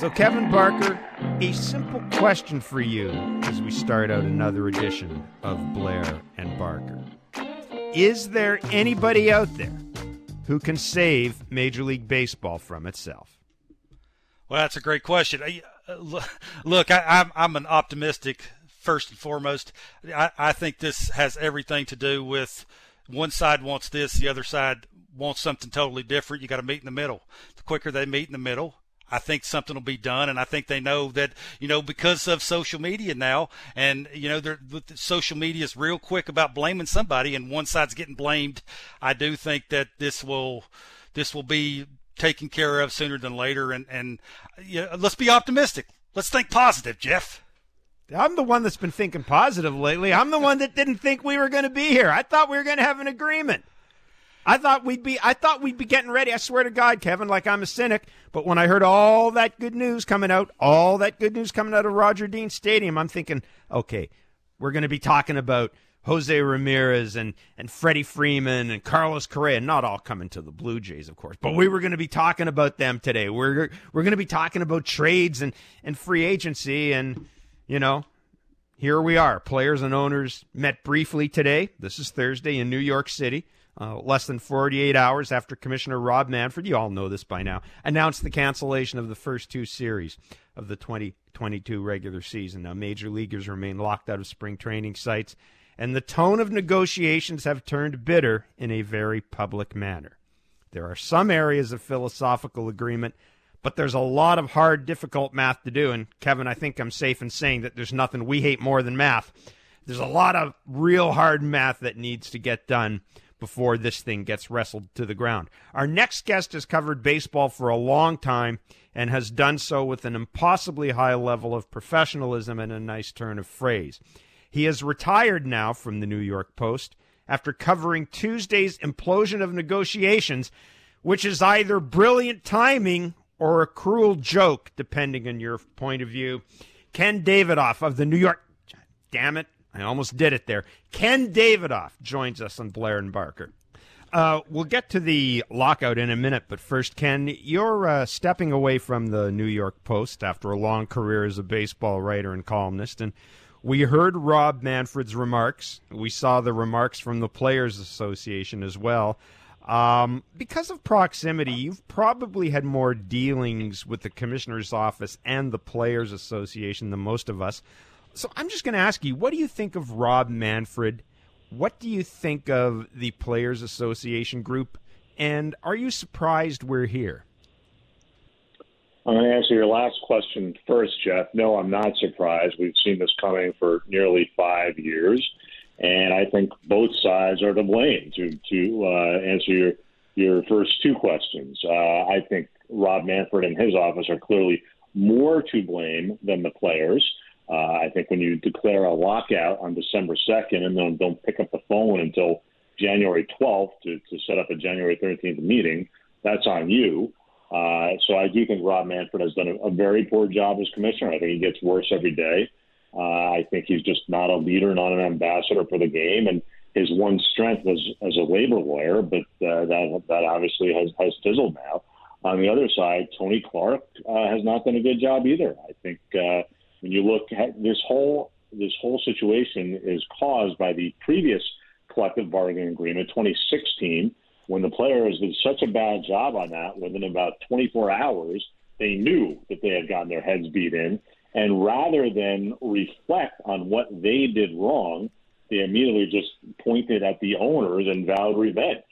So, Kevin Barker, a simple question for you as we start out another edition of Blair and Barker. Is there anybody out there who can save Major League Baseball from itself? Well, that's a great question. Look, I'm an optimistic first and foremost. I think this has everything to do with one side wants this, the other side wants something totally different. You got to meet in the middle. The quicker they meet in the middle, I think something will be done, and I think they know that, you know, because of social media now, and, you know, social media is real quick about blaming somebody, and one side's getting blamed. I do think that this will be taken care of sooner than later, and you know, let's be optimistic. Let's think positive, Jeff. I'm the one that's been thinking positive lately. I'm the one that didn't think we were going to be here. I thought we were going to have an agreement. I thought we'd be getting ready. I swear to God, Kevin, like I'm a cynic, but when I heard all that good news coming out of Roger Dean Stadium, I'm thinking, okay, we're going to be talking about Jose Ramirez and Freddie Freeman and Carlos Correa, not all coming to the Blue Jays, of course, but we were going to be talking about them today. We're going to be talking about trades and free agency, and, you know, here we are. Players and owners met briefly today. This is Thursday in New York City. Less than 48 hours after Commissioner Rob Manfred, you all know this by now, announced the cancellation of the first two series of the 2022 regular season. Now, major leaguers remain locked out of spring training sites, and the tone of negotiations have turned bitter in a very public manner. There are some areas of philosophical agreement, but there's a lot of hard, difficult math to do, and Kevin, I think I'm safe in saying that there's nothing we hate more than math. There's a lot of real hard math that needs to get done before this thing gets wrestled to the ground. Our next guest has covered baseball for a long time and has done so with an impossibly high level of professionalism and a nice turn of phrase. He is retired now from the New York Post after covering Tuesday's implosion of negotiations, which is either brilliant timing or a cruel joke, depending on your point of view. Ken Davidoff of the New York... Damn it. I almost did it there. Ken Davidoff joins us on Blair and Barker. We'll get to the lockout in a minute, but first, Ken, you're stepping away from the New York Post after a long career as a baseball writer and columnist, and we heard Rob Manfred's remarks. We saw the remarks from the Players Association as well. Because of proximity, you've probably had more dealings with the Commissioner's Office and the Players Association than most of us. So I'm just going to ask you, what do you think of Rob Manfred? What do you think of the Players Association group? And are you surprised we're here? I'm going to answer your last question first, Jeff. No, I'm not surprised. We've seen this coming for nearly 5 years. And I think both sides are to blame, to answer your first two questions. I think Rob Manfred and his office are clearly more to blame than the players. I think when you declare a lockout on December 2nd and then don't pick up the phone until January 12th to set up a January 13th meeting, that's on you. So I do think Rob Manfred has done a very poor job as commissioner. I think he gets worse every day. I think he's just not a leader, not an ambassador for the game. And his one strength was as a labor lawyer, but that obviously has fizzled now. On the other side, Tony Clark has not done a good job either. I think... when you look at this whole situation is caused by the previous collective bargaining agreement, 2016, when the players did such a bad job on that, within about 24 hours, they knew that they had gotten their heads beat in. And rather than reflect on what they did wrong, they immediately just pointed at the owners and vowed revenge.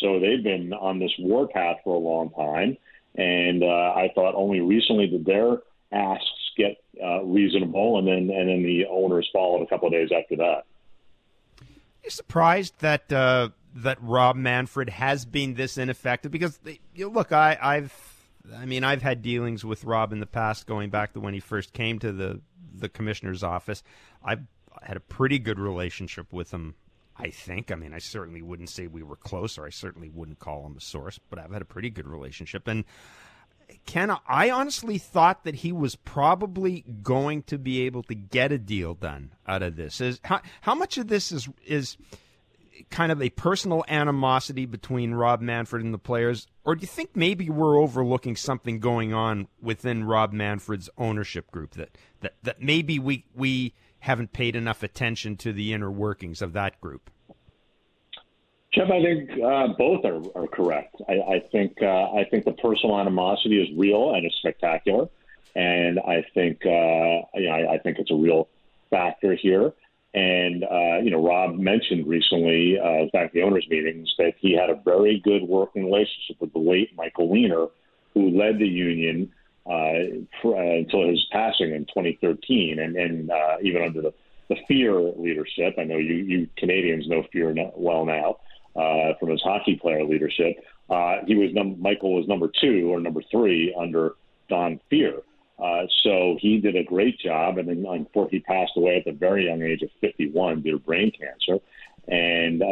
So they've been on this warpath for a long time. And I thought only recently did their asks get reasonable, and then the owners followed a couple of days after that. You're surprised that that Rob Manfred has been this ineffective? Because look, I've had dealings with Rob in the past, going back to when he first came to the commissioner's office. I've had a pretty good relationship with him. I think. I mean, I certainly wouldn't say we were close, or I certainly wouldn't call him a source, but I've had a pretty good relationship. And Ken, I honestly thought that he was probably going to be able to get a deal done out of this. How much of this is kind of a personal animosity between Rob Manfred and the players, or do you think maybe we're overlooking something going on within Rob Manfred's ownership group that maybe we haven't paid enough attention to the inner workings of that group? Jeff, I think both are correct. I think the personal animosity is real and it's spectacular, and I think it's a real factor here. And Rob mentioned recently, back at the owners' meetings, that he had a very good working relationship with the late Michael Weiner, who led the union until his passing in 2013, and even under the Fehr leadership. I know you Canadians know Fehr well now from his hockey player leadership. Michael was number 2 or number 3 under Don Fehr. So he did a great job, and then unfortunately he passed away at the very young age of 51 due to brain cancer. And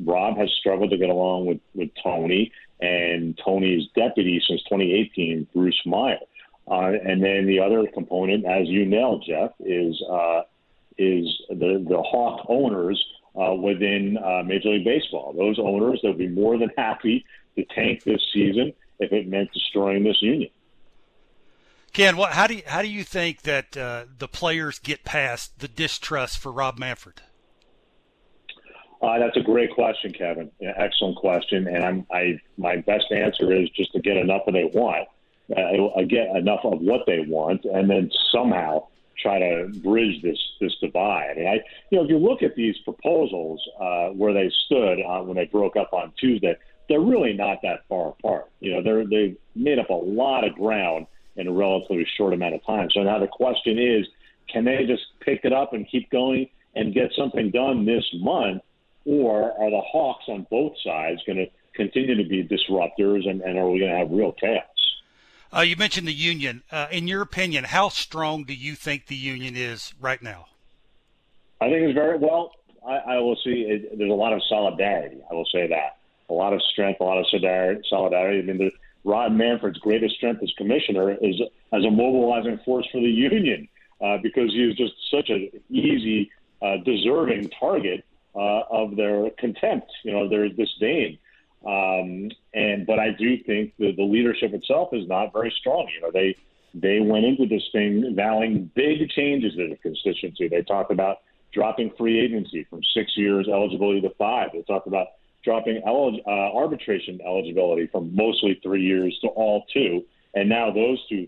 Rob has struggled to get along with Tony and Tony's deputy since 2018, Bruce Meyer. And then the other component, as you nailed, Jeff, is the Hawk owners within Major League Baseball. Those owners, they'll be more than happy to tank this season if it meant destroying this union. Ken, how do you think that the players get past the distrust for Rob Manfred? That's a great question, Kevin. Excellent question, and my best answer is just to get enough of what they want. Get enough of what they want, and then somehow try to bridge this divide. And if you look at these proposals where they stood when they broke up on Tuesday, they're really not that far apart. They've made up a lot of ground in a relatively short amount of time. So now the question is, can they just pick it up and keep going and get something done this month, or are the Hawks on both sides going to continue to be disruptors, and are we going to have real chaos? You mentioned the union. In your opinion, how strong do you think the union is right now? I think it's very well. I will see. There's a lot of solidarity. I will say that. A lot of strength, a lot of solidarity. I mean, Rob Manfred's greatest strength as commissioner is as a mobilizing force for the union because he is just such an easy, deserving target of their contempt, their disdain. But I do think the leadership itself is not very strong. They went into this thing vowing big changes to the constituency. They talked about dropping free agency from 6 years eligibility to 5. They talked about dropping arbitration eligibility from mostly 3 years to all 2, and now those 2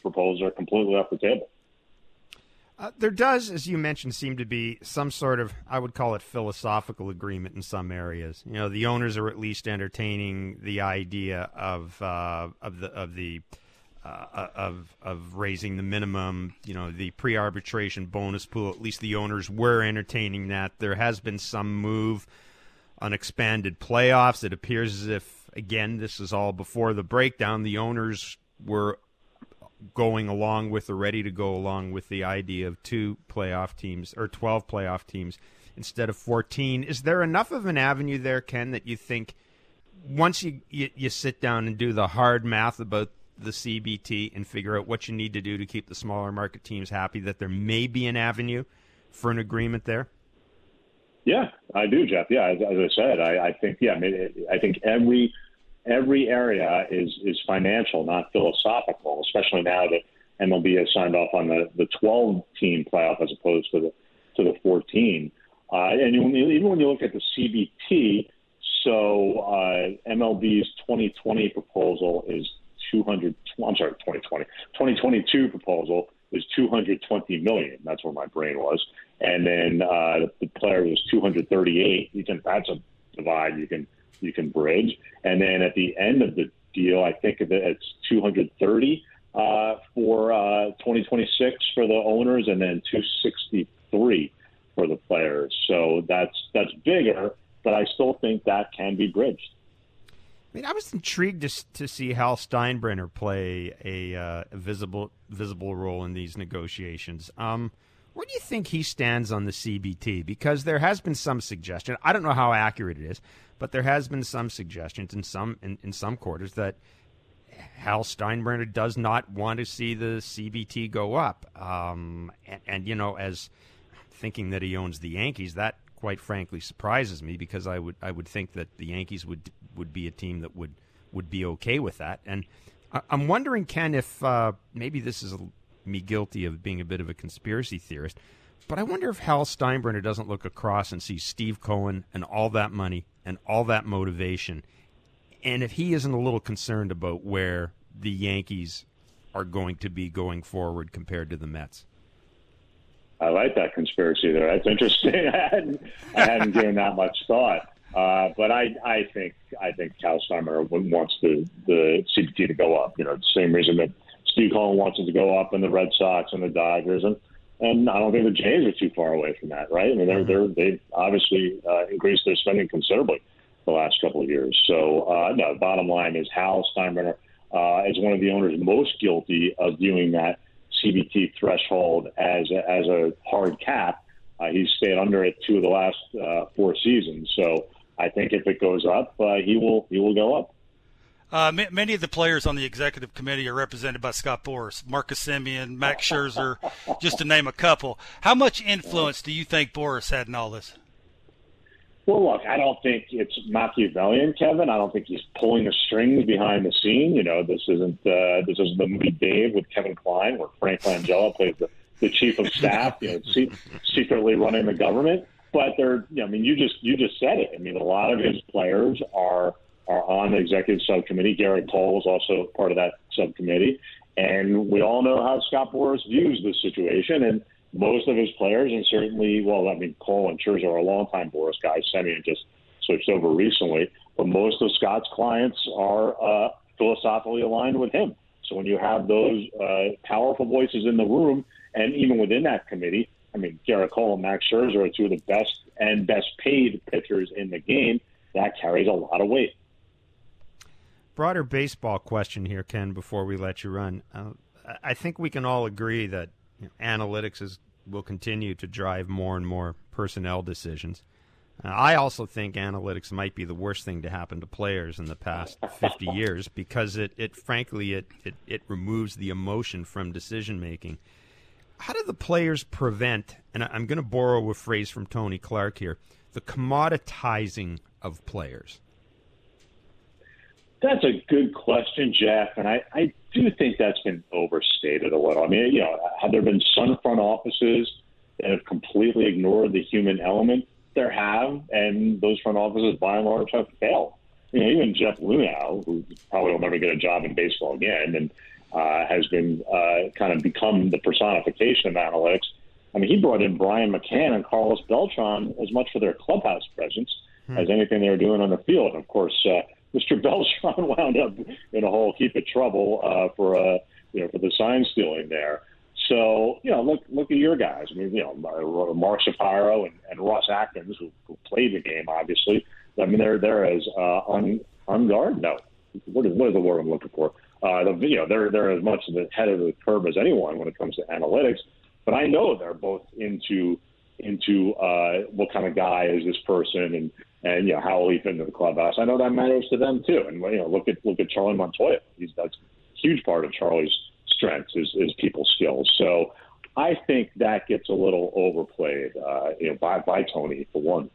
proposals are completely off the table. There does, as you mentioned, seem to be some sort of, I would call it philosophical agreement in some areas. The owners are at least entertaining the idea of raising the minimum, the pre-arbitration bonus pool. At least the owners were entertaining that. There has been some move on expanded playoffs. It appears as if, again, this is all before the breakdown, the owners were going along with or ready to go along with the idea of 2 playoff teams or 12 playoff teams instead of 14. Is there enough of an avenue there, Ken, that you think once you sit down and do the hard math about the CBT and figure out what you need to do to keep the smaller market teams happy, that there may be an avenue for an agreement there? Yeah, I do, Jeff. Yeah, as I said, I think every area is financial, not philosophical, especially now that MLB has signed off on the 12-team playoff as opposed to the 14. And even when you look at the CBT, MLB's 2020 proposal is 2022 proposal is $220 million. That's where my brain was. And then the player was $238 million. That's a divide you can bridge. And then at the end of the deal, I think it's $230 million. for 2026 for the owners, and then 263 for the players. So that's bigger, but I still think that can be bridged. I mean, I was intrigued to see Hal Steinbrenner play a visible role in these negotiations. Where do you think he stands on the CBT? Because there has been some suggestion. I don't know how accurate it is, but there has been some suggestions in some quarters that Hal Steinbrenner does not want to see the CBT go up. And you know, as thinking that he owns the Yankees, that quite frankly surprises me, because I would think that the Yankees would be a team that would be okay with that. And I'm wondering, Ken, if maybe this is me guilty of being a bit of a conspiracy theorist, but I wonder if Hal Steinbrenner doesn't look across and see Steve Cohen and all that money and all that motivation, and if he isn't a little concerned about where the Yankees are going to be going forward compared to the Mets. I like that conspiracy there. That's interesting. I hadn't given that much thought. But I think Hal Steinbrenner wants the CBT to go up. You know, the same reason that Steve Cohen wants it to go up, and the Red Sox and the Dodgers, and I don't think the Jays are too far away from that, right? I mean, they've obviously increased their spending considerably the last couple of years. So no, bottom line is Hal Steinbrenner is one of the owners most guilty of viewing that CBT threshold as a hard cap. He's stayed under it two of the last four seasons. So I think if it goes up, he will go up. Many of the players on the executive committee are represented by Scott Boras, Marcus Semien, Max Scherzer, just to name a couple. How much influence do you think Boras had in all this? Well, look, I don't think it's Machiavellian, Kevin. I don't think he's pulling the strings behind the scene. You know, this isn't the movie Dave with Kevin Kline, where Frank Langella plays the chief of staff, you know, secretly running the government. But they're, you know, I mean, you just said it. I mean, a lot of his players are on the executive subcommittee. Gerrit Cole is also part of that subcommittee. And we all know how Scott Boras views this situation. And most of his players, and certainly, well, I mean, Cole and Scherzer are a longtime Boras guys. Semien just switched over recently. But most of Scott's clients are philosophically aligned with him. So when you have those powerful voices in the room, and even within that committee, I mean, Gerrit Cole and Max Scherzer are two of the best paid pitchers in the game. That carries a lot of weight. Broader baseball question here, Ken, before we let you run. I think we can all agree that, you know, analytics will continue to drive more and more personnel decisions. I also think analytics might be the worst thing to happen to players in the past 50 years, because it frankly removes the emotion from decision-making. How do the players prevent, and I'm going to borrow a phrase from Tony Clark here, the commoditizing of players? That's a good question, Jeff, and I do think that's been overstated a little. I mean, you know, have there been some front offices that have completely ignored the human element? There have, and those front offices, by and large, have failed. You know, even Jeff Lunow, who probably will never get a job in baseball again, and has been kind of become the personification of analytics. I mean, he brought in Brian McCann and Carlos Beltran as much for their clubhouse presence as anything they were doing on the field. And of course, Mr. Beltran wound up in a whole heap of trouble for the sign stealing there. So, you know, look at your guys. I mean, you know, Mark Shapiro and Ross Atkins, who played the game, obviously. I mean, they're as unguarded. No, what is the word I'm looking for? They're as much at the head of the curve as anyone when it comes to analytics. But I know they're both into what kind of guy is this person, and you know, how will he fit into the clubhouse. I know that matters to them too. And you know, look at Charlie Montoya. That's a huge part of Charlie's strengths is people skills. So I think that gets a little overplayed by Tony for one.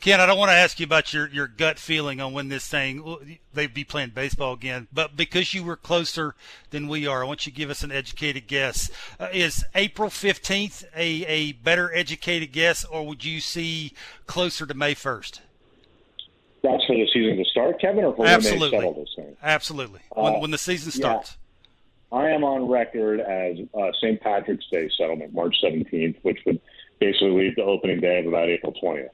Ken, I don't want to ask you about your gut feeling on when this thing, they'd be playing baseball again, but because you were closer than we are, I want you to give us an educated guess. Is April 15th a better educated guess, or would you see closer to May 1st? That's for the season to start, Kevin, or for when they settle this thing? Absolutely. When the season starts. Yeah. I am on record as St. Patrick's Day settlement, March 17th, which would basically leave the opening day of about April 20th.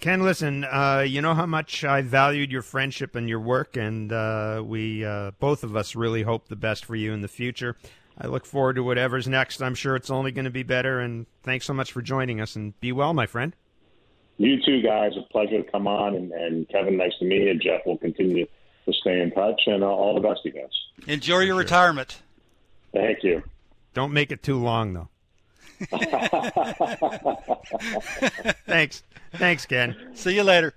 Ken, listen, you know how much I valued your friendship and your work, and we both of us really hope the best for you in the future. I look forward to whatever's next. I'm sure it's only going to be better, and thanks so much for joining us, and be well, my friend. You too, guys. A pleasure to come on, and Kevin, nice to meet you. Jeff, will continue to stay in touch, and all the best to you guys. Enjoy your retirement. Thank you. Don't make it too long, though. Thanks, Ken. See you later.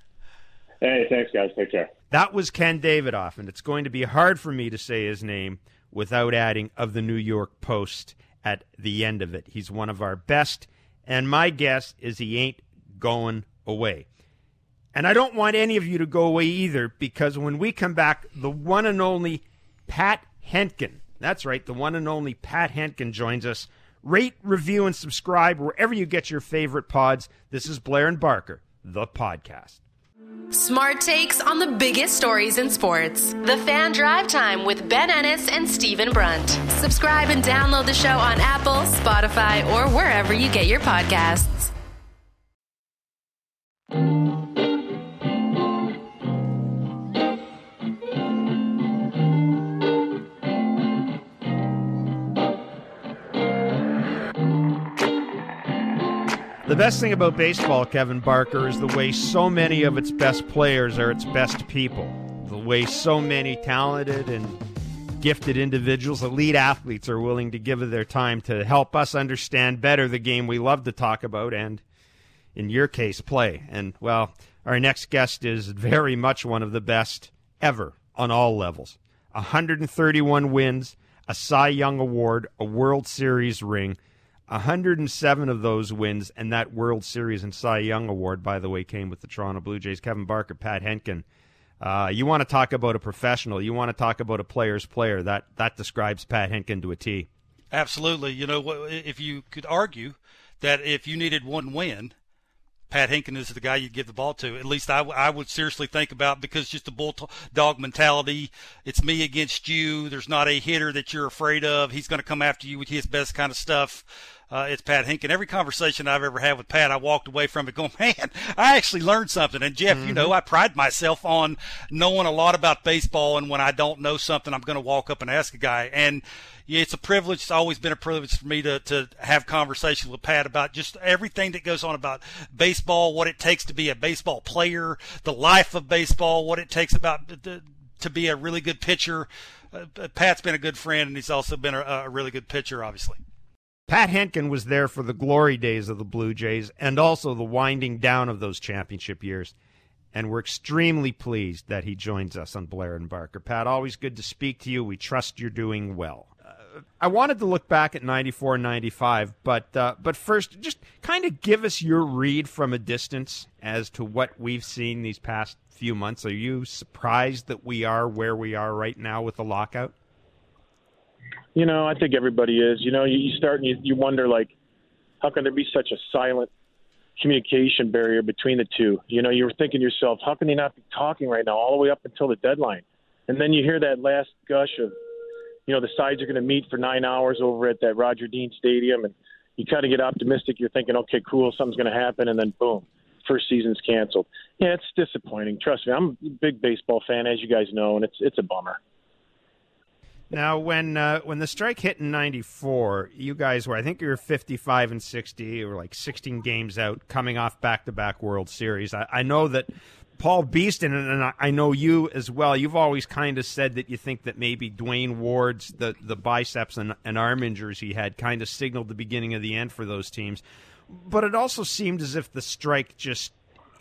Hey, thanks, guys. Take care. That was Ken Davidoff, and it's going to be hard for me to say his name without adding "of the New York Post" at the end of it. He's one of our best, and my guess is he ain't going away. And I don't want any of you to go away either, because when we come back, the one and only Pat Hentgen, that's right, the one and only Pat Hentgen joins us. Rate, review, and subscribe wherever you get your favorite pods. This is Blair and Barker, the podcast. Smart takes on the biggest stories in sports. The Fan Drive Time with Ben Ennis and Stephen Brunt. Subscribe and download the show on Apple, Spotify, or wherever you get your podcasts. The best thing about baseball, Kevin Barker, is the way so many of its best players are its best people. The way so many talented and gifted individuals, elite athletes, are willing to give of their time to help us understand better the game we love to talk about and, in your case, play. And, well, our next guest is very much one of the best ever on all levels. 131 wins, a Cy Young Award, a World Series ring, 107 of those wins, and that World Series and Cy Young Award, by the way, came with the Toronto Blue Jays. Kevin Barker, Pat Hentgen. You want to talk about a professional. You want to talk about a player's player. That describes Pat Hentgen to a T. Absolutely. You know, if you could argue that if you needed one win, Pat Hentgen is the guy you'd give the ball to. At least I would seriously think about, because just the bulldog mentality, it's me against you. There's not a hitter that you're afraid of. He's going to come after you with his best kind of stuff. It's Pat Hentgen. Every conversation I've ever had with Pat, I walked away from it going, man, I actually learned something. And, Jeff, you know, I pride myself on knowing a lot about baseball, and when I don't know something, I'm going to walk up and ask a guy. And yeah, it's a privilege. It's always been a privilege for me to have conversations with Pat about just everything that goes on about baseball, what it takes to be a baseball player, the life of baseball, what it takes to be a really good pitcher. Pat's been a good friend, and he's also been a really good pitcher, obviously. Pat Hentgen was there for the glory days of the Blue Jays and also the winding down of those championship years. And we're extremely pleased that he joins us on Blair and Barker. Pat, always good to speak to you. We trust you're doing well. I wanted to look back at 94 and 95, but first, just kind of give us your read from a distance as to what we've seen these past few months. Are you surprised that we are where we are right now with the lockout? You know, I think everybody is. You know, you start and you wonder, like, how can there be such a silent communication barrier between the two? You know, you were thinking to yourself, how can they not be talking right now all the way up until the deadline? And then you hear that last gush of, you know, the sides are going to meet for 9 hours over at that Roger Dean Stadium, and you kind of get optimistic. You're thinking, okay, cool, something's going to happen, and then boom, first season's canceled. Yeah, it's disappointing. Trust me, I'm a big baseball fan, as you guys know, and it's a bummer. Now, when the strike hit in 94, you guys were, I think you were 55 and 60, you were like 16 games out, coming off back-to-back World Series. I know that Paul Beeston, and I know you as well, you've always kind of said that you think that maybe Dwayne Ward's, the biceps and arm injuries he had, kind of signaled the beginning of the end for those teams. But it also seemed as if the strike just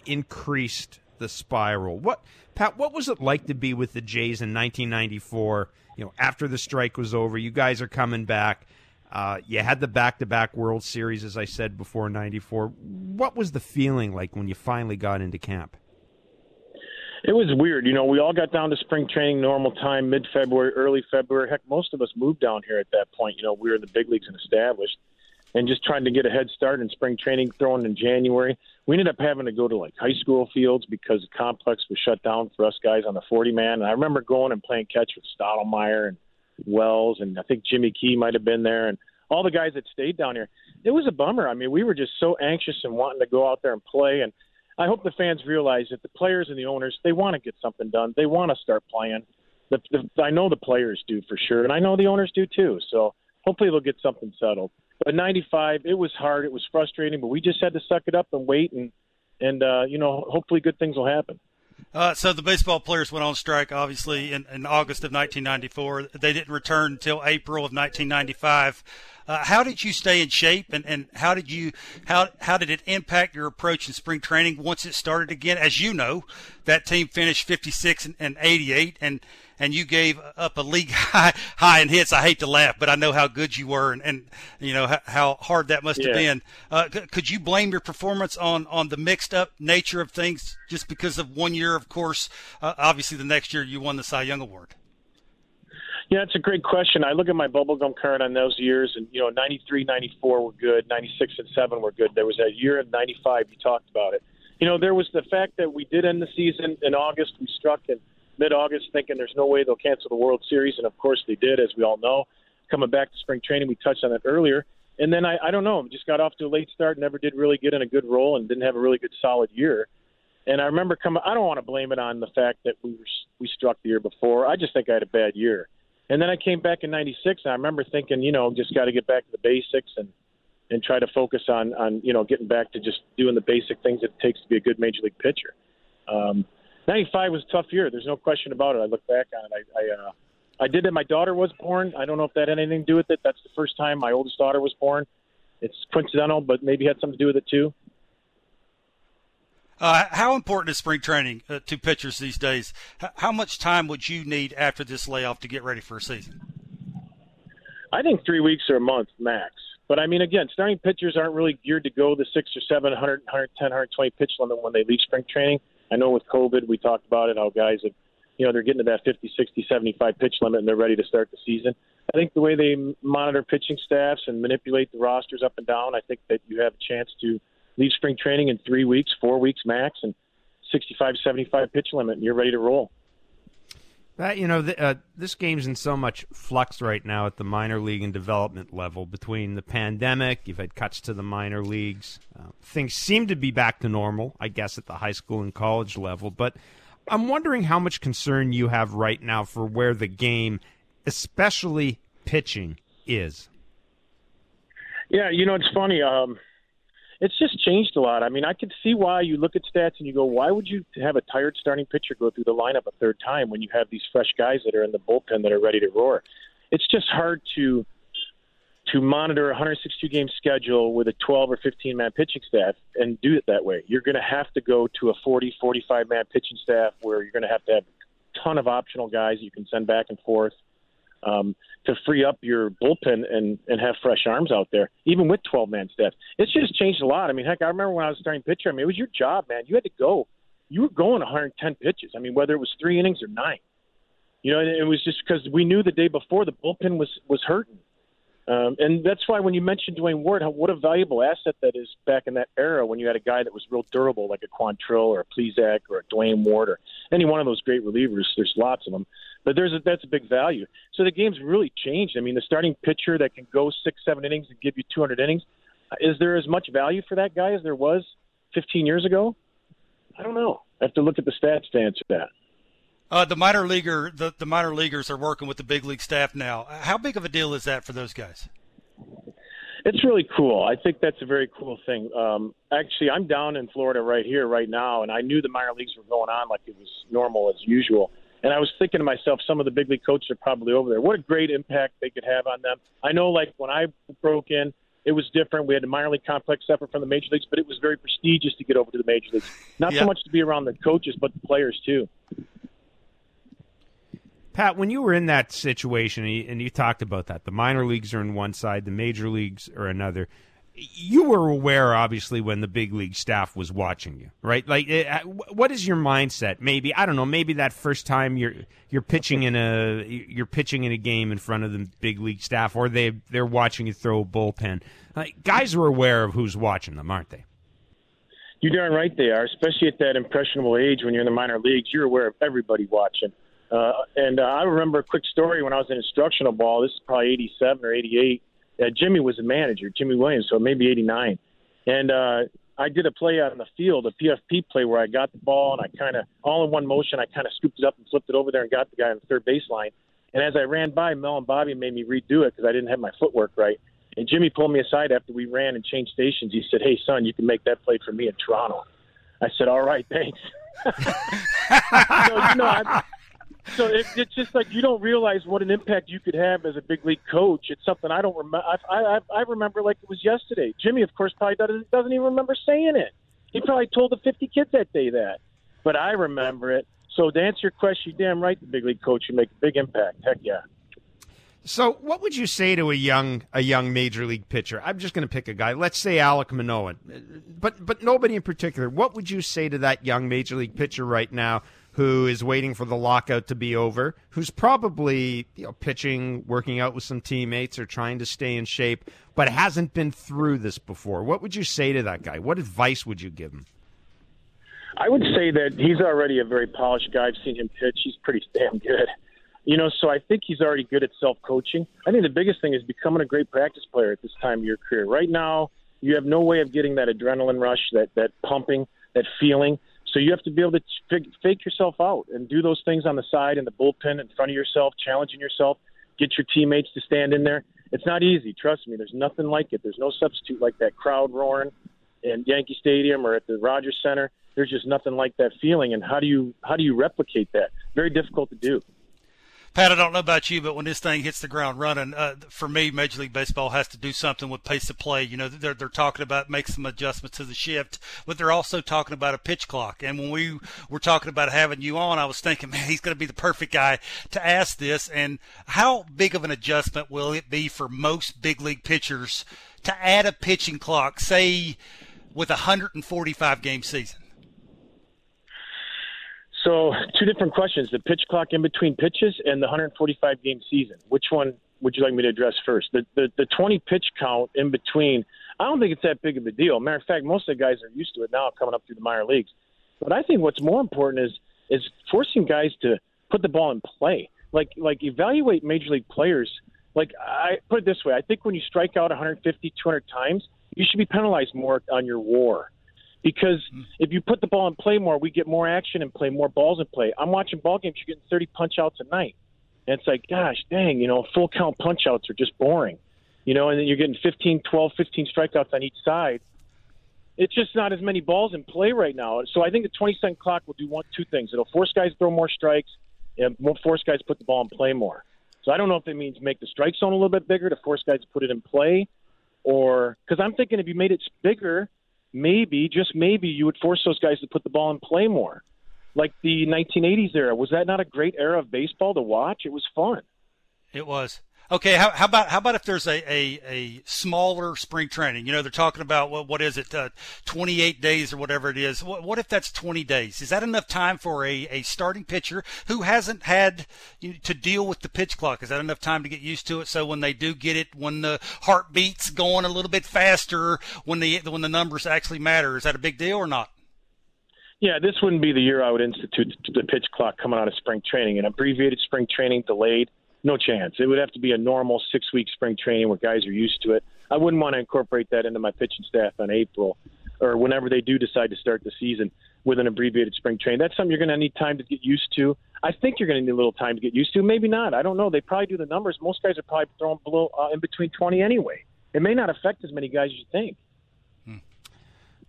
increased the spiral. Pat, what was it like to be with the Jays in 1994? You know, after the strike was over, you guys are coming back. You had the back-to-back World Series, as I said before, 94. What was the feeling like when you finally got into camp? It was weird. You know, we all got down to spring training normal time, mid-February, early February. Heck, most of us moved down here at that point. You know, we were in the big leagues and established, and just trying to get a head start in spring training, throwing in January. We ended up having to go to, like, high school fields because the complex was shut down for us guys on the 40-man. And I remember going and playing catch with Stottlemyre and Wells, and I think Jimmy Key might have been there, and all the guys that stayed down here. It was a bummer. I mean, we were just so anxious and wanting to go out there and play. And I hope the fans realize that the players and the owners, they want to get something done. They want to start playing. I know the players do for sure, and I know the owners do too. So hopefully they'll get something settled. But 95, it was hard. It was frustrating, but we just had to suck it up and wait, and you know, hopefully good things will happen. So the baseball players went on strike, obviously, in August of 1994. They didn't return until April of 1995. How did you stay in shape, and how did it impact your approach in spring training once it started again? As you know, that team finished 56 and 88, and you gave up a league high in hits. I hate to laugh, but I know how good you were, and you know how hard that must have been. Could you blame your performance on the mixed up nature of things just because of 1 year? Of course, obviously the next year you won the Cy Young Award. Yeah, it's a great question. I look at my bubblegum card on those years, and, you know, 93, 94 were good, 96 and 7 were good. There was that year in 95, you talked about it. You know, there was the fact that we did end the season in August. We struck in mid-August thinking there's no way they'll cancel the World Series, and, of course, they did, as we all know. Coming back to spring training, we touched on that earlier. And then, I don't know, just got off to a late start, never did really get in a good role and didn't have a really good solid year. And I remember I don't want to blame it on the fact that we struck the year before. I just think I had a bad year. And then I came back in 96, and I remember thinking, you know, just got to get back to the basics and try to focus on, you know, getting back to just doing the basic things it takes to be a good major league pitcher. 95 was a tough year. There's no question about it. I look back on it. I did it. My daughter was born. I don't know if that had anything to do with it. That's the first time my oldest daughter was born. It's coincidental, but maybe had something to do with it too. How important is spring training to pitchers these days? How much time would you need after this layoff to get ready for a season? I think 3 weeks or a month max. But, I mean, again, starting pitchers aren't really geared to go the 6 or 7, 100, 110, 120 pitch limit when they leave spring training. I know with COVID we talked about it, how guys have, you know, they're getting to that 50, 60, 75 pitch limit and they're ready to start the season. I think the way they monitor pitching staffs and manipulate the rosters up and down, I think that you have a chance to leave spring training in 3 weeks, 4 weeks max, and 65, 75 pitch limit, and you're ready to roll. Pat, you know, this game's in so much flux right now at the minor league and development level. Between the pandemic, you've had cuts to the minor leagues. Things seem to be back to normal, I guess, at the high school and college level. But I'm wondering how much concern you have right now for where the game, especially pitching, is. Yeah, you know, it's funny. It's just changed a lot. I mean, I could see why you look at stats and you go, why would you have a tired starting pitcher go through the lineup a third time when you have these fresh guys that are in the bullpen that are ready to roar? It's just hard to monitor a 162-game schedule with a 12- or 15-man pitching staff and do it that way. You're going to have to go to a 40, 45-man pitching staff where you're going to have a ton of optional guys you can send back and forth to free up your bullpen and have fresh arms out there, even with 12-man staff. It's just changed a lot. I mean, heck, I remember when I was starting pitcher, I mean, it was your job, man. You had to go. You were going 110 pitches. I mean, whether it was 3 innings or 9. You know, and it was just because we knew the day before the bullpen was hurting. And that's why when you mentioned Dwayne Ward, what a valuable asset that is back in that era when you had a guy that was real durable, like a Quantrill or a Plezak or a Dwayne Ward or any one of those great relievers. There's lots of them. But that's a big value. So the game's really changed. I mean, the starting pitcher that can go 6, 7 innings and give you 200 innings, is there as much value for that guy as there was 15 years ago? I don't know. I have to look at the stats to answer that. The minor leaguers are working with the big league staff now. How big of a deal is that for those guys? It's really cool. I think that's a very cool thing. Actually, I'm down in Florida right now, and I knew the minor leagues were going on like it was normal as usual. And I was thinking to myself, some of the big league coaches are probably over there. What a great impact they could have on them. I know, like, when I broke in, it was different. We had the minor league complex separate from the major leagues, but it was very prestigious to get over to the major leagues. Not so much to be around the coaches, but the players, too. Pat, when you were in that situation, and you talked about that, the minor leagues are on one side, the major leagues are another, you were aware, obviously, when the big league staff was watching you, right? Like, what is your mindset? Maybe, I don't know, maybe that first time you're pitching in a game in front of the big league staff, or they're watching you throw a bullpen. Like, guys are aware of who's watching them, aren't they? You're darn right they are, especially at that impressionable age when you're in the minor leagues. You're aware of everybody watching. I remember a quick story when I was in instructional ball. This is probably 87 or 88. Jimmy was the manager, Jimmy Williams, so maybe 89. And I did a play out on the field, a PFP play where I got the ball and I kind of, all in one motion, I kind of scooped it up and flipped it over there and got the guy on the third baseline. And as I ran by, Mel and Bobby made me redo it because I didn't have my footwork right. And Jimmy pulled me aside after we ran and changed stations. He said, "Hey, son, you can make that play for me in Toronto." I said, "All right, thanks." So it's just like you don't realize what an impact you could have as a big league coach. It's something I don't remember. I remember like it was yesterday. Jimmy, of course, probably doesn't even remember saying it. He probably told the 50 kids that day that. But I remember it. So to answer your question, you're damn right the big league coach, you make a big impact. Heck yeah. So what would you say to a young major league pitcher? I'm just going to pick a guy. Let's say Alek Manoah, but nobody in particular. What would you say to that young major league pitcher right now who is waiting for the lockout to be over, who's probably pitching, working out with some teammates or trying to stay in shape, but hasn't been through this before? What would you say to that guy? What advice would you give him? I would say that he's already a very polished guy. I've seen him pitch. He's pretty damn good. So I think he's already good at self-coaching. I think the biggest thing is becoming a great practice player at this time of your career. Right now, you have no way of getting that adrenaline rush, that pumping, that feeling. So you have to be able to fake yourself out and do those things on the side in the bullpen in front of yourself, challenging yourself, get your teammates to stand in there. It's not easy. Trust me, there's nothing like it. There's no substitute like that crowd roaring in Yankee Stadium or at the Rogers Center. There's just nothing like that feeling. And how do you replicate that? Very difficult to do. Pat, I don't know about you, but when this thing hits the ground running, for me, Major League Baseball has to do something with pace of play. They're talking about make some adjustments to the shift, but they're also talking about a pitch clock. And when we were talking about having you on, I was thinking, man, he's going to be the perfect guy to ask this. And how big of an adjustment will it be for most big league pitchers to add a pitching clock, say, with a 145-game season? So two different questions, the pitch clock in between pitches and the 145-game season. Which one would you like me to address first? The 20-pitch count in between, I don't think it's that big of a deal. Matter of fact, most of the guys are used to it now coming up through the minor leagues. But I think what's more important is forcing guys to put the ball in play. Like evaluate major league players. Like, I put it this way, I think when you strike out 150, 200 times, you should be penalized more on your WAR. Because if you put the ball in play more, we get more action and play more balls in play. I'm watching ball games, you're getting 30 punch-outs a night. And it's like, gosh, dang, full-count punch-outs are just boring. And then you're getting 15 strikeouts on each side. It's just not as many balls in play right now. So I think the 20-second clock will do two things. It'll force guys to throw more strikes and force guys to put the ball in play more. So I don't know if it means make the strike zone a little bit bigger to force guys to put it in play, or – because I'm thinking if you made it bigger – maybe, just maybe, you would force those guys to put the ball in play more. Like the 1980s era, was that not a great era of baseball to watch? It was fun. It was. Okay, how about if there's a smaller spring training? They're talking about, what is it, 28 days or whatever it is. What if that's 20 days? Is that enough time for a starting pitcher who hasn't had to deal with the pitch clock? Is that enough time to get used to it? So when they do get it, when the heartbeat's going a little bit faster, when the numbers actually matter, is that a big deal or not? Yeah, this wouldn't be the year I would institute the pitch clock coming out of spring training. An abbreviated spring training, delayed. No chance. It would have to be a normal 6-week spring training where guys are used to it. I wouldn't want to incorporate that into my pitching staff in April or whenever they do decide to start the season with an abbreviated spring training. That's something you're going to need time to get used to. I think you're going to need a little time to get used to. Maybe not. I don't know. They probably do the numbers. Most guys are probably throwing below in between 20 anyway. It may not affect as many guys as you think.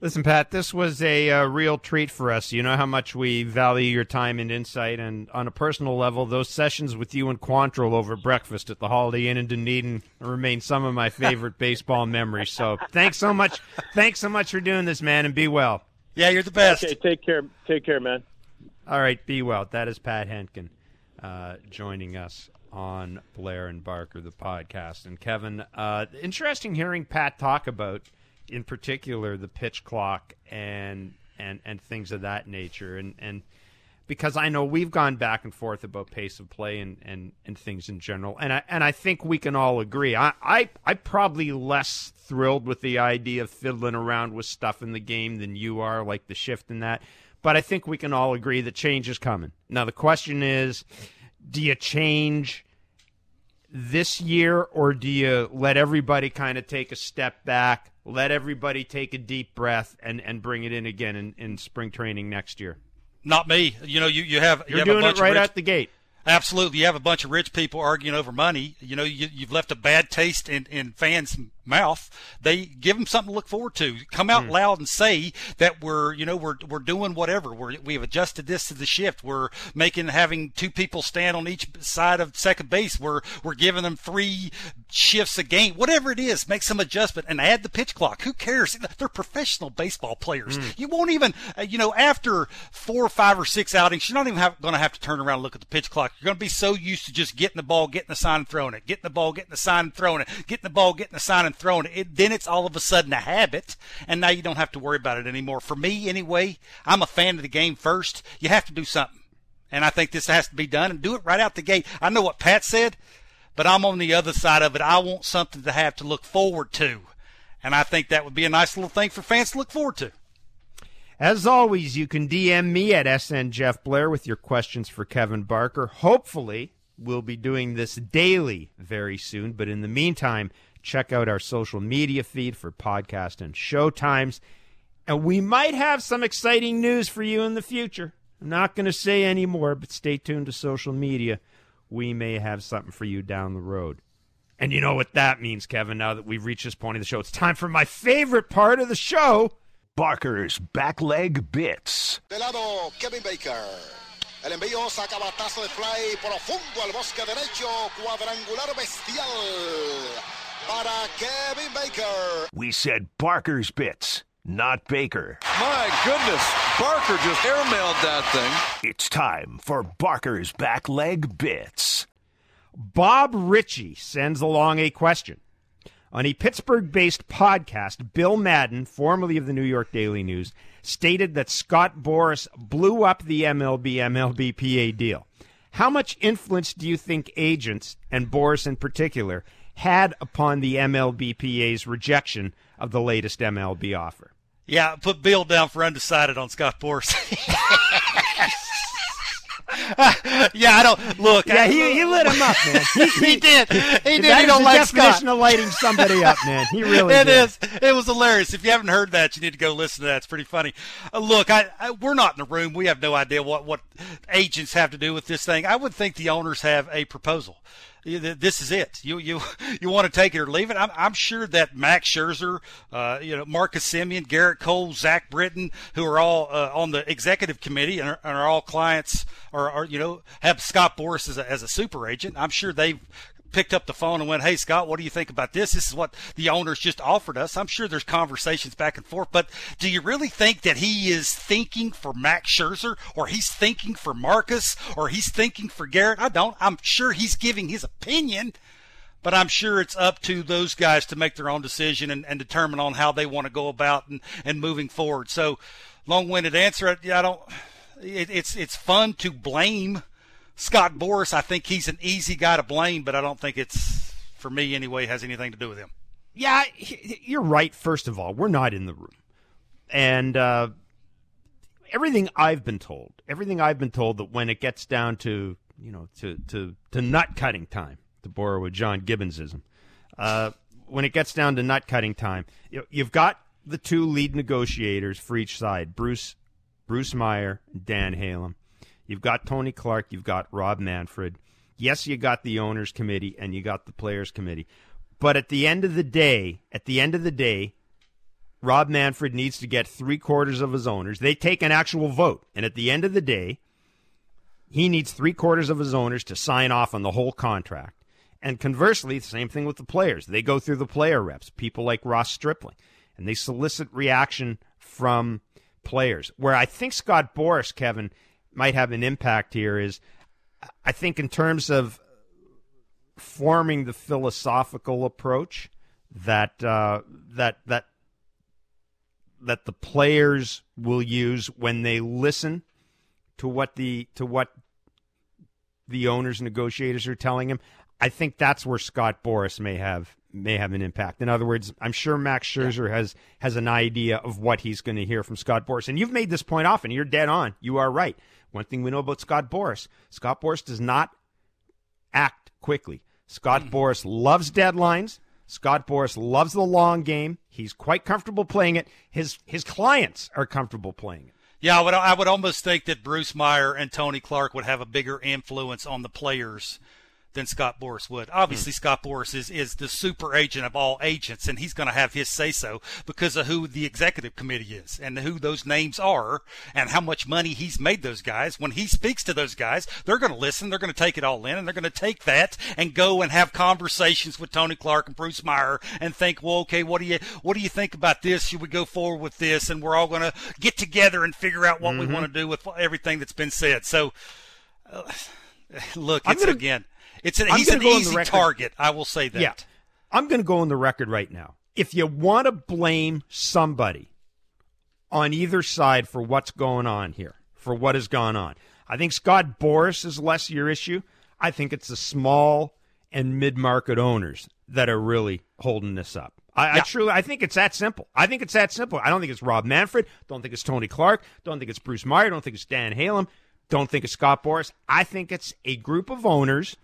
Listen, Pat, this was a real treat for us. You know how much we value your time and insight, and on a personal level, those sessions with you and Quantrill over breakfast at the Holiday Inn in Dunedin remain some of my favorite baseball memories. So thanks so much. Thanks so much for doing this, man, and be well. Yeah, you're the best. Okay, take care. Take care, man. All right, be well. That is Pat Hentgen joining us on Blair and Barker, the podcast. And, Kevin, interesting hearing Pat talk about, in particular, the pitch clock and things of that nature. And because I know we've gone back and forth about pace of play and things in general. And I think we can all agree. I'm probably less thrilled with the idea of fiddling around with stuff in the game than you are, like the shift and that. But I think we can all agree that change is coming. Now, the question is, do you change this year, or do you let everybody kind of take a step back, let everybody take a deep breath, and bring it in again in spring training next year? Not me. You know, you have doing a bunch it right of rich, out the gate. Absolutely. You have a bunch of rich people arguing over money. You know, you've left a bad taste in fans' mouth. They give them something to look forward to. Come out loud and say that we're doing whatever. We've adjusted this to the shift. We're having two people stand on each side of second base. We're giving them three shifts a game. Whatever it is, make some adjustment and add the pitch clock. Who cares? They're professional baseball players. You won't even, after 4, 5, or 6 outings, you're not even going to have to turn around and look at the pitch clock. You're going to be so used to just getting the ball, getting the sign, and throwing it. Getting the ball, getting the sign, and throwing it. Getting the ball, getting the sign, and throwing it. Then it's all of a sudden a habit, and now you don't have to worry about it anymore. For me, anyway, I'm a fan of the game first. You have to do something, and I think this has to be done, and do it right out the gate. I know what Pat said, but I'm on the other side of it. I want something to have to look forward to, and I think that would be a nice little thing for fans to look forward to. As always, you can DM me at SN Jeff Blair with your questions for Kevin Barker. Hopefully, we'll be doing this daily very soon, but in the meantime, check out our social media feed for podcast and show times. And we might have some exciting news for you in the future. I'm not going to say any more, but stay tuned to social media. We may have something for you down the road. And you know what that means, Kevin, now that we've reached this point of the show. It's time for my favorite part of the show, Barker's Back Leg Bits. De lado, Kevin Baker. El envío saca batazo de fly profundo al bosque derecho, cuadrangular bestial. Para Kevin Baker. We said Barker's Bits, not Baker. My goodness, Barker just airmailed that thing. It's time for Barker's Back Leg Bits. Bob Ritchie sends along a question. On a Pittsburgh-based podcast, Bill Madden, formerly of the New York Daily News, stated that Scott Boras blew up the MLB-MLBPA deal. How much influence do you think agents, and Boras in particular, had upon the MLBPA's rejection of the latest MLB offer? Yeah, put Bill down for undecided on Scott Boras. Yeah, I don't look. Yeah, he lit him up, man. He did. He did. He don't like Scott. That's the definition of lighting somebody up, man. He really did. It is. It was hilarious. If you haven't heard that, you need to go listen to that. It's pretty funny. Look, we're not in the room. We have no idea what agents have to do with this thing. I would think the owners have a proposal. This is it. You want to take it or leave it. I'm sure that Max Scherzer, Marcus Semien, Gerrit Cole, Zach Britton, who are all on the executive committee and are all clients, or have Scott Boras as a super agent. I'm sure they've picked up the phone and went, hey, Scott, what do you think about this? This is what the owners just offered us. I'm sure there's conversations back and forth, but do you really think that he is thinking for Max Scherzer, or he's thinking for Marcus, or he's thinking for Garrett? I'm sure he's giving his opinion, but I'm sure it's up to those guys to make their own decision and determine on how they want to go about and moving forward. So long-winded answer. It's fun to blame Scott Boras. I think he's an easy guy to blame, but I don't think it's, for me anyway, has anything to do with him. Yeah, you're right. First of all, we're not in the room. And everything I've been told that when it gets down to, to nut-cutting time, to borrow a John Gibbonsism, when it gets down to nut-cutting time, you've got the two lead negotiators for each side, Bruce Meyer, Dan Halem. You've got Tony Clark. You've got Rob Manfred. Yes, you got the owners committee and you got the players committee. But at the end of the day, Rob Manfred needs to get 3/4 of his owners. They take an actual vote. And at the end of the day, he needs 3/4 of his owners to sign off on the whole contract. And conversely, the same thing with the players. They go through the player reps, people like Ross Stripling, and they solicit reaction from players. Where I think Scott Boras, Kevin, might have an impact here is, I think in terms of forming the philosophical approach that the players will use when they listen to what the owners and negotiators are telling him. I think that's where Scott Boras may have an impact. In other words, I'm sure Max Scherzer has an idea of what he's going to hear from Scott Boras. And you've made this point often. You're dead on. You are right. One thing we know about Scott Boras does not act quickly. Scott Boras loves deadlines. Scott Boras loves the long game. He's quite comfortable playing it. His clients are comfortable playing it. Yeah, I would almost think that Bruce Meyer and Tony Clark would have a bigger influence on the players than Scott Boras would. Obviously, Scott Boras is the super agent of all agents, and he's going to have his say-so because of who the executive committee is and who those names are and how much money he's made those guys. When he speaks to those guys, they're going to listen, they're going to take it all in, and they're going to take that and go and have conversations with Tony Clark and Bruce Meyer and think, well, okay, what do you think about this? Should we go forward with this? And we're all going to get together and figure out what we want to do with everything that's been said. So, look, he's an easy target, I will say that. Yeah. I'm going to go on the record right now. If you want to blame somebody on either side for what's going on here, for what has gone on, I think Scott Boras is less your issue. I think it's the small and mid-market owners that are really holding this up. I think it's that simple. I don't think it's Rob Manfred. Don't think it's Tony Clark. Don't think it's Bruce Meyer. Don't think it's Dan Halem. Don't think it's Scott Boras. I think it's a group of owners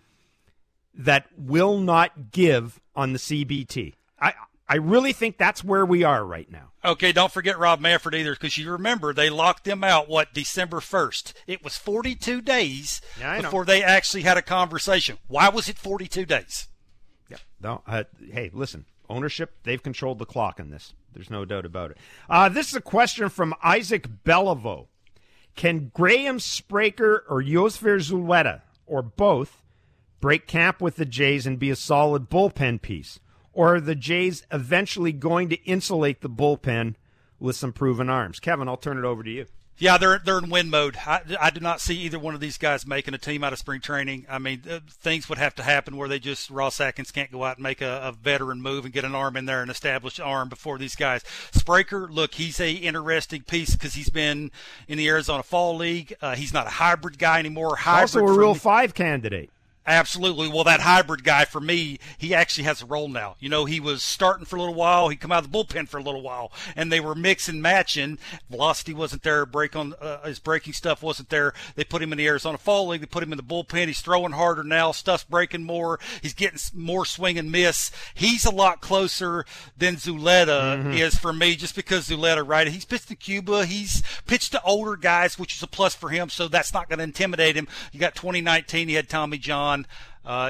that will not give on the CBT. I really think that's where we are right now. Okay, don't forget Rob Manfred either, because you remember they locked them out, December 1st? It was 42 days before they actually had a conversation. Why was it 42 days? Yeah. No. Hey, listen, ownership, they've controlled the clock on this. There's no doubt about it. This is a question from Isaac Beliveau. Can Graham Spraker or Josver Zulueta, or both, break camp with the Jays and be a solid bullpen piece? Or are the Jays eventually going to insulate the bullpen with some proven arms? Kevin, I'll turn it over to you. Yeah, they're in win mode. I do not see either one of these guys making a team out of spring training. I mean, things would have to happen where Ross Atkins can't go out and make a veteran move and get an arm in there, an established arm before these guys. Spraker, look, he's a interesting piece because he's been in the Arizona Fall League. He's not a hybrid guy anymore. Also a Rule 5 candidate. Absolutely. Well, that hybrid guy, for me, he actually has a role now. You know, he was starting for a little while. He'd come out of the bullpen for a little while, and they were mixing, matching. Velocity wasn't there. His breaking stuff wasn't there. They put him in the Arizona Fall League. They put him in the bullpen. He's throwing harder now. Stuff's breaking more. He's getting more swing and miss. He's a lot closer than Zulueta is for me, just because Zulueta, right, he's pitched to Cuba. He's pitched to older guys, which is a plus for him, so that's not going to intimidate him. You got 2019, he had Tommy John.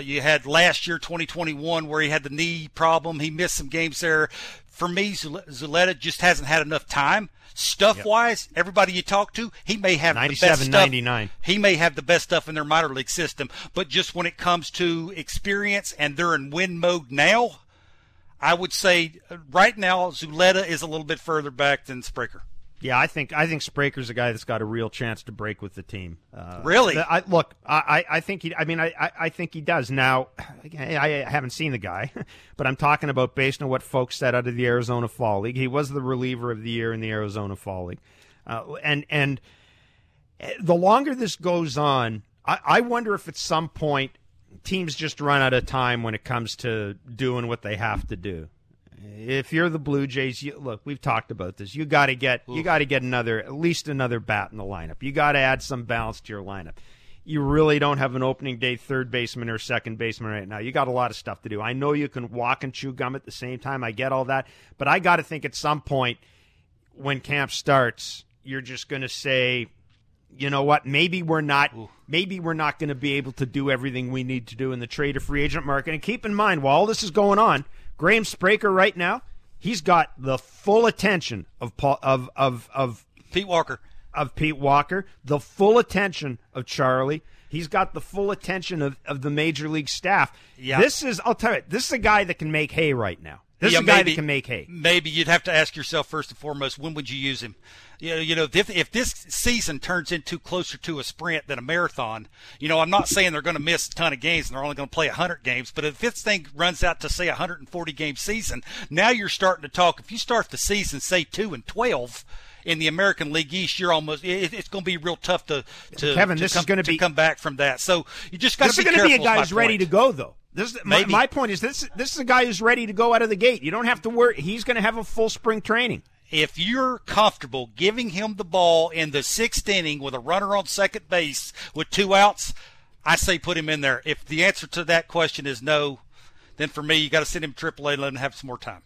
You had last year, 2021, where he had the knee problem. He missed some games there. For me, Zulueta just hasn't had enough time. Stuff-wise, everybody you talk to, he may have the best stuff. 99. He may have the best stuff in their minor league system. But just when it comes to experience, and they're in win mode now, I would say right now Zulueta is a little bit further back than Spraker. Yeah, I think Spraker's a guy that's got a real chance to break with the team. Really? I think he does. Now, again, I haven't seen the guy, but I'm talking about based on what folks said out of the Arizona Fall League. He was the reliever of the year in the Arizona Fall League. And the longer this goes on, I wonder if at some point teams just run out of time when it comes to doing what they have to do. If you're the Blue Jays, look, we've talked about this. You got to get at least another bat in the lineup. You got to add some balance to your lineup. You really don't have an opening day third baseman or second baseman right now. You got a lot of stuff to do. I know you can walk and chew gum at the same time. I get all that, but I got to think at some point when camp starts, you're just going to say, you know what? Maybe we're not going to be able to do everything we need to do in the trade or free agent market. And keep in mind, while all this is going on, Graham Spraker right now, he's got the full attention of Pete Walker. Of Pete Walker, the full attention of Charlie. He's got the full attention of the major league staff. Yeah. This is a guy that can make hay right now. This is a guy that can make hay. Maybe you'd have to ask yourself first and foremost, when would you use him? You know, if this season turns into closer to a sprint than a marathon, you know, I'm not saying they're going to miss a ton of games and they're only going to play 100 games, but if this thing runs out to, say, a 140-game season, now you're starting to talk. If you start the season, say, 2-12 in the American League East, you're almost – it's going to be real tough to come back from that. So you just got to be careful. This is going to be a guy who's ready to go, though. My point is this is a guy who's ready to go out of the gate. You don't have to worry. He's going to have a full spring training. If you're comfortable giving him the ball in the sixth inning with a runner on second base with 2 outs, I say put him in there. If the answer to that question is no, then for me, you got to send him to AAA and let him have some more time.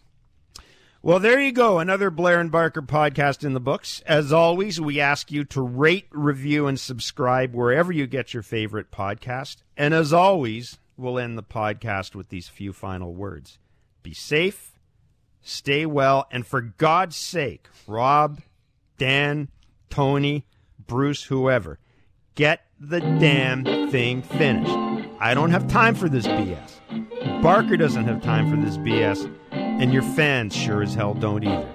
Well, there you go. Another Blair and Barker podcast in the books. As always, we ask you to rate, review, and subscribe wherever you get your favorite podcast. And as always, we'll end the podcast with these few final words. Be safe, stay well, and for God's sake, Rob, Dan, Tony, Bruce, whoever, get the damn thing finished. I don't have time for this BS. Barker doesn't have time for this BS. And your fans sure as hell don't either.